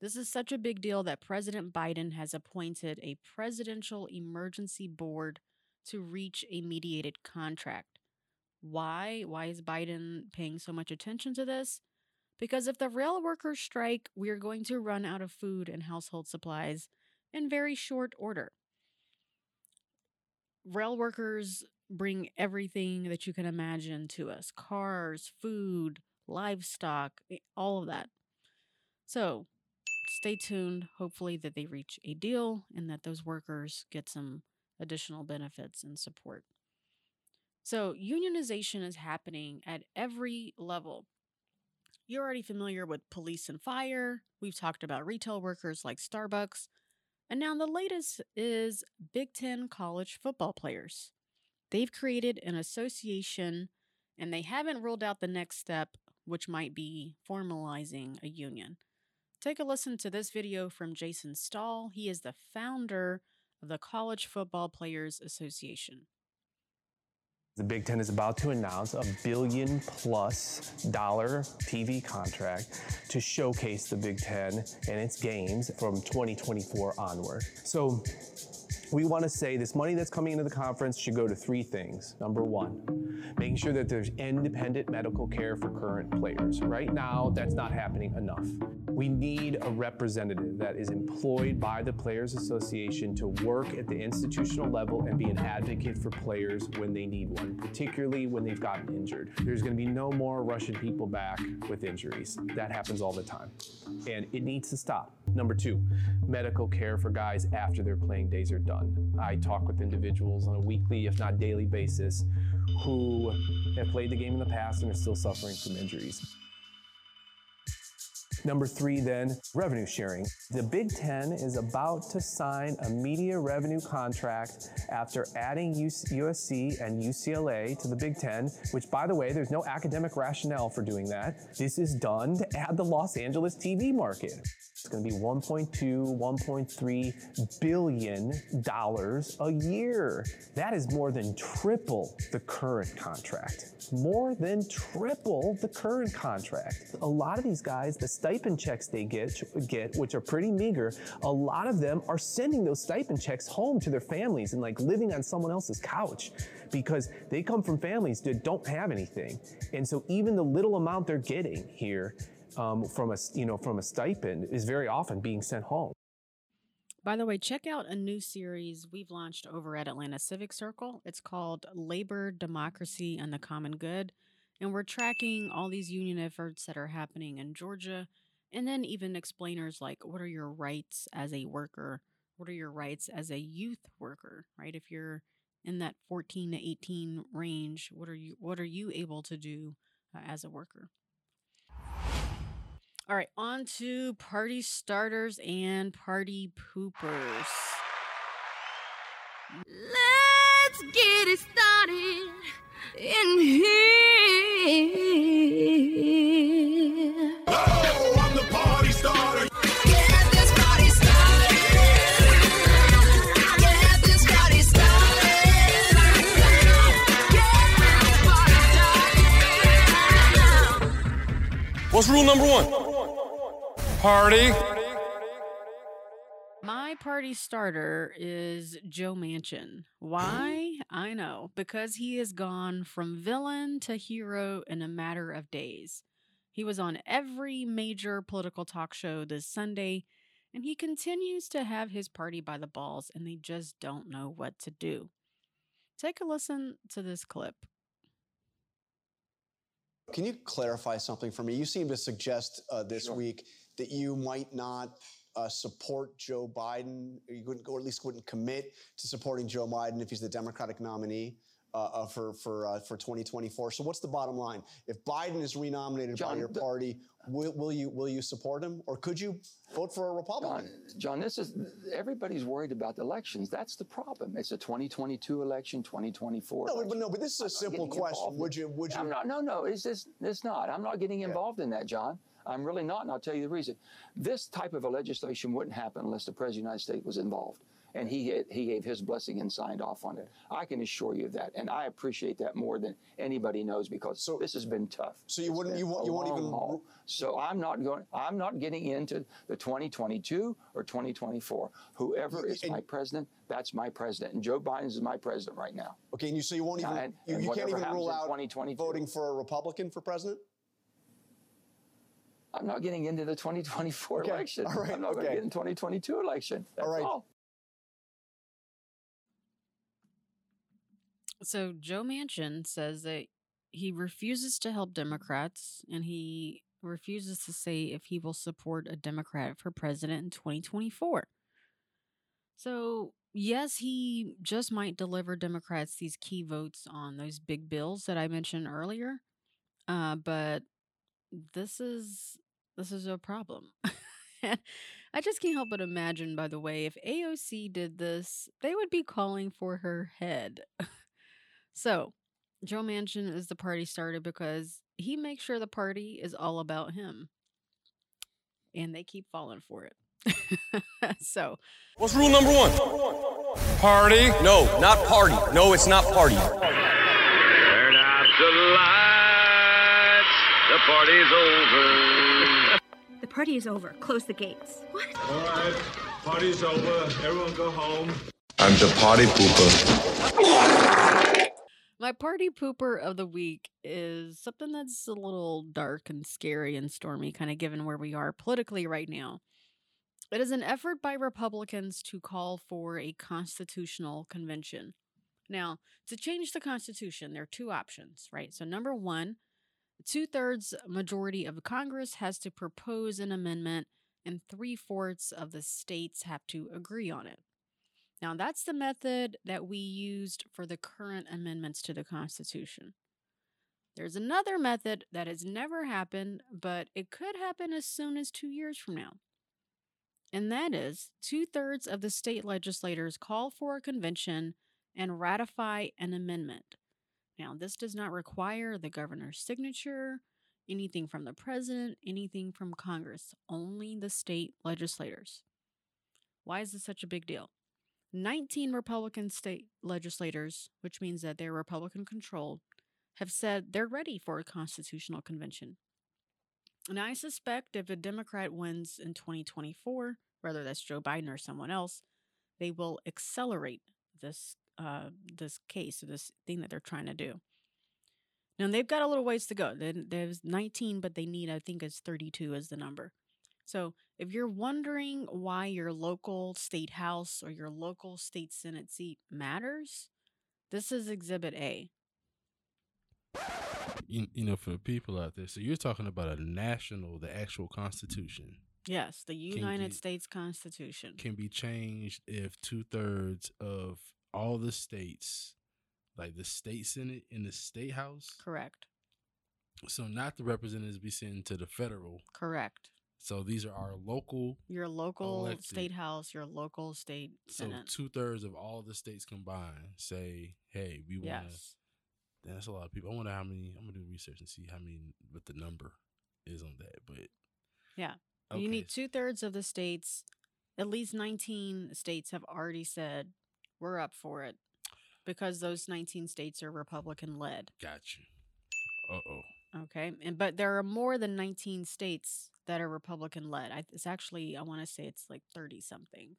This is such a big deal that President Biden has appointed a presidential emergency board to reach a mediated contract. Why? Why is Biden paying so much attention to this? Because if the rail workers strike, we are going to run out of food and household supplies in very short order. Rail workers bring everything that you can imagine to us. Cars, food, livestock, all of that. So stay tuned. Hopefully that they reach a deal and that those workers get some additional benefits and support. So unionization is happening at every level. You're already familiar with police and fire. We've talked about retail workers like Starbucks. And now the latest is Big Ten college football players. They've created an association, and they haven't ruled out the next step, which might be formalizing a union. Take a listen to this video from Jason Stahl. He is the founder of the College Football Players Association. The Big Ten is about to announce a billion plus dollar T V contract to showcase the Big Ten and its games from twenty twenty-four onward. So we want to say this money that's coming into the conference should go to three things. Number one, making sure that there's independent medical care for current players. Right now, that's not happening enough. We need a representative that is employed by the Players Association to work at the institutional level and be an advocate for players when they need one, particularly when they've gotten injured. There's going to be no more rushing people back with injuries. That happens all the time, and it needs to stop. Number two, medical care for guys after their playing days are done. I talk with individuals on a weekly, if not daily basis, who have played the game in the past and are still suffering from injuries. Number three, then, revenue sharing. The Big Ten is about to sign a media revenue contract after adding U S C and U C L A to the Big Ten, which, by the way, there's no academic rationale for doing that. This is done to add the Los Angeles T V market. It's going to be one point two, one point three billion dollars a year. That is more than triple the current contract. More than triple the current contract. A lot of these guys, the stipend checks they get, get, which are pretty meager, a lot of them are sending those stipend checks home to their families and like living on someone else's couch because they come from families that don't have anything. And so even the little amount they're getting here Um, from a you know from a stipend is very often being sent home. By the way, check out a new series we've launched over at Atlanta Civic Circle. It's called Labor, Democracy, and the Common Good, and we're tracking all these union efforts that are happening in Georgia, and then even explainers like what are your rights as a worker, what are your rights as a youth worker, right? If you're in that fourteen to eighteen range, what are you what are you able to do uh, as a worker? All right, on to party starters and party poopers. Let's get it started in here. Oh, I'm the party starter. Get this party started. Get this party started. Get this party started. What's rule number one? Party. My party starter is Joe Manchin. Why? I know. Because he has gone from villain to hero in a matter of days. He was on every major political talk show this Sunday, and he continues to have his party by the balls, and they just don't know what to do. Take a listen to this clip. Can you clarify something for me? You seem to suggest uh, this sure. week that you might not uh, support Joe Biden, or you wouldn't, or at least wouldn't commit to supporting Joe Biden if he's the Democratic nominee uh, uh, for for uh, for twenty twenty-four. So what's the bottom line? If Biden is renominated John, by your party, will, will you will you support him, or could you vote for a Republican? John, John, this is everybody's worried about the elections. That's the problem. It's a twenty twenty-two election, twenty twenty-four. No, election. But no, but this is a simple question. Would you? Would you? I'm not, no, no, it's just, it's not. I'm not getting involved yeah. in that, John. I'm really not, and I'll tell you the reason. This type of a legislation wouldn't happen unless the President of the United States was involved, and he he gave his blessing and signed off on it. I can assure you of that, and I appreciate that more than anybody knows, because so, this has been tough. So you wouldn't you won't you won't even haul. So I'm not going I'm not getting into the twenty twenty-two or twenty twenty-four. Whoever is and, my president, that's my president, and Joe Biden is my president right now. Okay, and you so you won't even and, you, and you can't even rule out voting for a Republican for president? I'm not getting into the twenty twenty-four okay. election. All right. I'm not okay. going to get in the twenty twenty-two election. That's all. Right. all. So Joe Manchin says that he refuses to help Democrats, and he refuses to say if he will support a Democrat for president in twenty twenty-four. So, yes, he just might deliver Democrats these key votes on those big bills that I mentioned earlier, uh, but this is this is a problem. I just can't help but imagine, by the way, if A O C did this, they would be calling for her head. So, Joe Manchin is the party starter because he makes sure the party is all about him. And they keep falling for it. So, what's rule number one? Party. No, not party. No, it's not party. Turn out the lights. The party's over. The party is over. Close the gates. What? All right. Party's over. Everyone go home. I'm the party pooper. My party pooper of the week is something that's a little dark and scary and stormy, kind of given where we are politically right now. It is an effort by Republicans to call for a constitutional convention. Now, to change the Constitution, there are two options, right? So number one, two-thirds majority of Congress has to propose an amendment, and three-fourths of the states have to agree on it. Now, that's the method that we used for the current amendments to the Constitution. There's another method that has never happened, but it could happen as soon as two years from now. And that is two-thirds of the state legislators call for a convention and ratify an amendment. Now, this does not require the governor's signature, anything from the president, anything from Congress, only the state legislators. Why is this such a big deal? nineteen Republican state legislators, which means that they're Republican-controlled, have said they're ready for a constitutional convention. And I suspect if a Democrat wins in twenty twenty-four, whether that's Joe Biden or someone else, they will accelerate this uh, this case, or this thing that they're trying to do. Now, they've got a little ways to go. There's nineteen, but they need, I think it's thirty-two is the number. So if you're wondering why your local state house or your local state senate seat matters, this is Exhibit A. You, you know, for people out there, so you're talking about a national, the actual Constitution. Yes, the United be, States Constitution. Can be changed if two-thirds of all the states, like the state senate and the state house. Correct. So not the representatives be sent to the federal. Correct. So these are our local, your local elected. State house, your local state senate. So two thirds of all the states combined say, "Hey, we want." Yes, that's a lot of people. I wonder how many. I'm gonna do research and see how many, what the number is on that. But yeah, okay. You need two thirds of the states. At least nineteen states have already said we're up for it, because those nineteen states are Republican led. Gotcha. Uh oh. Okay, and but there are more than nineteen states that are Republican-led. I, it's actually, I want to say it's like thirty-something.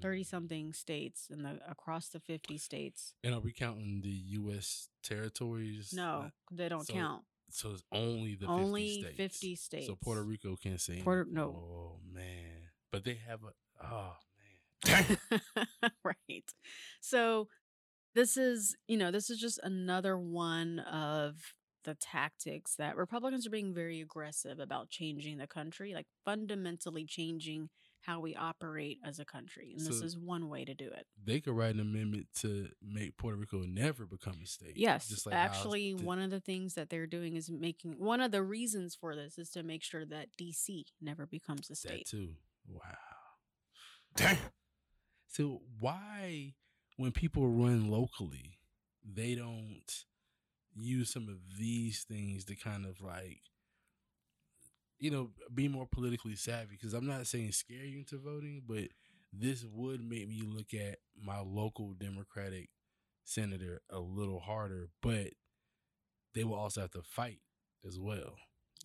thirty-something mm. states in the across the fifty states. And are we counting the U S territories? No, they don't so, count. So it's only the only fifty states. Only fifty states. So Puerto Rico can't say Puerto, no. Oh, man. But they have a... Oh, man. Right. So this is, you know, this is just another one of... the tactics that Republicans are being very aggressive about changing the country, like fundamentally changing how we operate as a country. And so this is one way to do it. They could write an amendment to make Puerto Rico never become a state. Yes. Just like actually, the- one of the things that they're doing is making one of the reasons for this is to make sure that D C never becomes a state. That too. Wow. Damn. So why, when people run locally, they don't use some of these things to kind of like you know, be more politically savvy, because I'm not saying scare you into voting, but this would make me look at my local Democratic senator a little harder, but they will also have to fight as well.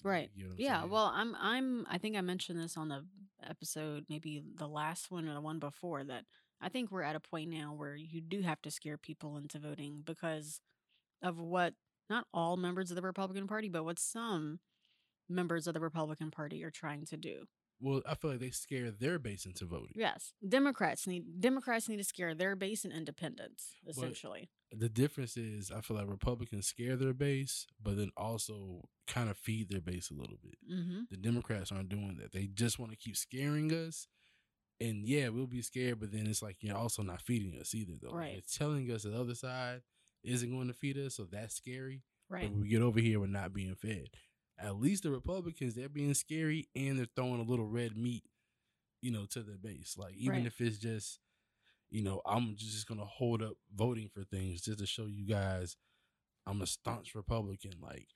Right. You know what I'm yeah. saying? Well, I'm, I'm, I think I mentioned this on the episode, maybe the last one or the one before, that I think we're at a point now where you do have to scare people into voting because of what not all members of the Republican Party, but what some members of the Republican Party are trying to do. Well, I feel like they scare their base into voting. Yes. Democrats need Democrats need to scare their base and independents, essentially. But the difference is I feel like Republicans scare their base, but then also kind of feed their base a little bit. Mm-hmm. The Democrats aren't doing that. They just want to keep scaring us. And, yeah, we'll be scared, but then it's like you're also not feeding us either, though. Right. You're telling us the other side isn't going to feed us, so that's scary. Right. But when we get over here, we're not being fed. At least the Republicans, they're being scary, and they're throwing a little red meat, you know, to their base. Like, even right. if it's just, you know, I'm just going to hold up voting for things just to show you guys I'm a staunch Republican. Like,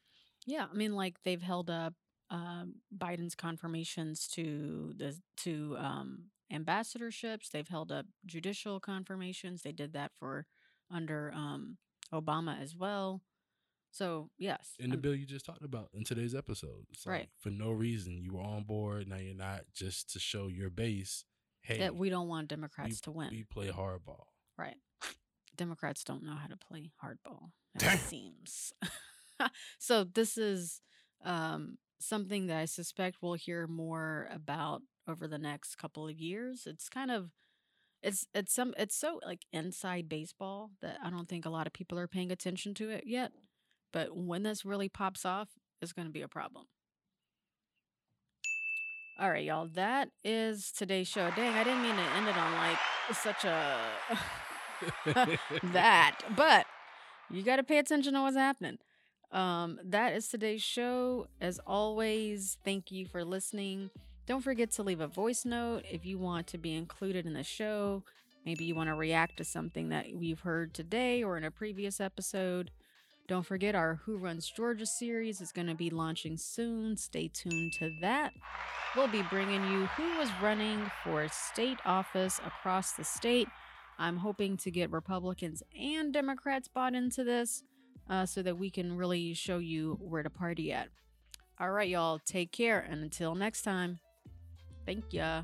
yeah, I mean, like, they've held up uh, Biden's confirmations to the to um, ambassadorships. They've held up judicial confirmations. They did that for under um, Obama as well. So, yes. And the bill you just talked about in today's episode. It's like, right. For no reason. You were on board. Now you're not, just to show your base, hey. That we don't want Democrats we, to win. We play hardball. Right. Democrats don't know how to play hardball, it seems. So this is um, something that I suspect we'll hear more about over the next couple of years. It's kind of... It's it's some it's so like inside baseball that I don't think a lot of people are paying attention to it yet. But when this really pops off, it's going to be a problem. All right, y'all. That is today's show. Dang, I didn't mean to end it on like such a that. But you got to pay attention to what's happening. Um, that is today's show. As always, thank you for listening. Don't forget to leave a voice note if you want to be included in the show. Maybe you want to react to something that we've heard today or in a previous episode. Don't forget our Who Runs Georgia series is going to be launching soon. Stay tuned to that. We'll be bringing you who was running for state office across the state. I'm hoping to get Republicans and Democrats bought into this uh, so that we can really show you where to party at. All right, y'all. Take care. And until next time. Thank ya.